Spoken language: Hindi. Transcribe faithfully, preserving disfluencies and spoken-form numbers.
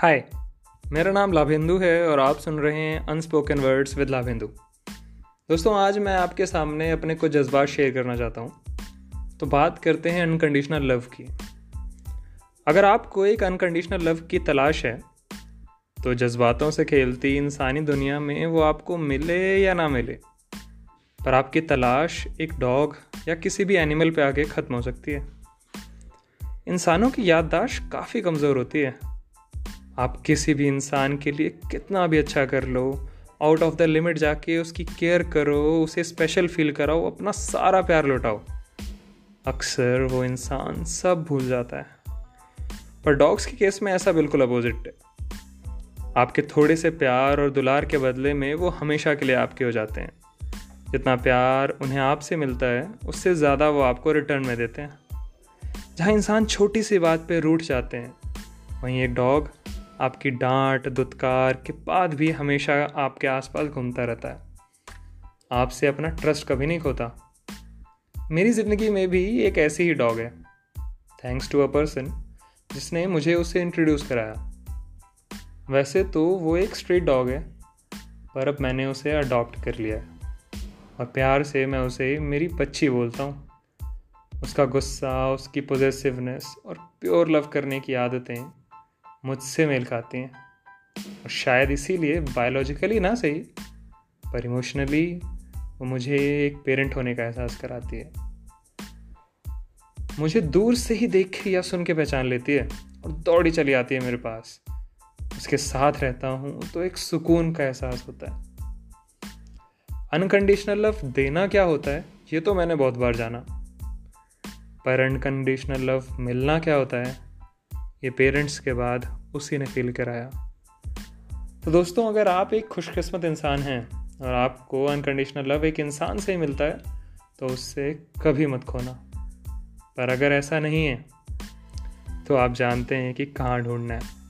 हाय, मेरा नाम लाभेंदु है और आप सुन रहे हैं अनस्पोकन वर्ड्स विद लाभेंदु। दोस्तों, आज मैं आपके सामने अपने कुछ जज्बात शेयर करना चाहता हूँ। तो बात करते हैं अनकंडीशनल लव की। अगर आपको एक अनकंडीशनल लव की तलाश है तो जज्बातों से खेलती इंसानी दुनिया में वो आपको मिले या ना मिले, पर आपकी तलाश एक डॉग या किसी भी एनिमल पे आके ख़त्म हो सकती है। इंसानों की याददाश्त काफ़ी कमज़ोर होती है। आप किसी भी इंसान के लिए कितना भी अच्छा कर लो, आउट ऑफ द लिमिट जाके उसकी केयर करो, उसे स्पेशल फील कराओ, अपना सारा प्यार लौटाओ, अक्सर वो इंसान सब भूल जाता है। पर डॉग्स के केस में ऐसा बिल्कुल अपोजिट है। आपके थोड़े से प्यार और दुलार के बदले में वो हमेशा के लिए आपके हो जाते हैं। जितना प्यार उन्हें आपसे मिलता है उससे ज़्यादा वो आपको रिटर्न में देते हैं। जहाँ इंसान छोटी सी बात पे रूठ जाते हैं, वहीं एक डॉग आपकी डांट दुत्कार के बाद भी हमेशा आपके आसपास घूमता रहता है। आपसे अपना ट्रस्ट कभी नहीं खोता। मेरी ज़िंदगी में भी एक ऐसी ही डॉग है, थैंक्स टू अ पर्सन जिसने मुझे उसे इंट्रोड्यूस कराया। वैसे तो वो एक स्ट्रीट डॉग है, पर अब मैंने उसे अडॉप्ट कर लिया है और प्यार से मैं उसे मेरी बच्ची बोलता हूँ। उसका गुस्सा, उसकी पॉजिटिवनेस और प्योर लव करने की आदतें मुझसे मेल खाती हैं, और शायद इसीलिए बायोलॉजिकली ना सही पर इमोशनली वो मुझे एक पेरेंट होने का एहसास कराती है। मुझे दूर से ही देख या सुन के पहचान लेती है और दौड़ी चली आती है मेरे पास। उसके साथ रहता हूँ तो एक सुकून का एहसास होता है। अनकंडीशनल लव देना क्या होता है ये तो मैंने बहुत बार जाना, पर अनकंडीशनल लव मिलना क्या होता है ये पेरेंट्स के बाद उसी ने फील कराया। तो दोस्तों, अगर आप एक खुशकिस्मत इंसान हैं और आपको अनकंडीशनल लव एक इंसान से ही मिलता है तो उससे कभी मत खोना, पर अगर ऐसा नहीं है तो आप जानते हैं कि कहाँ ढूंढना है।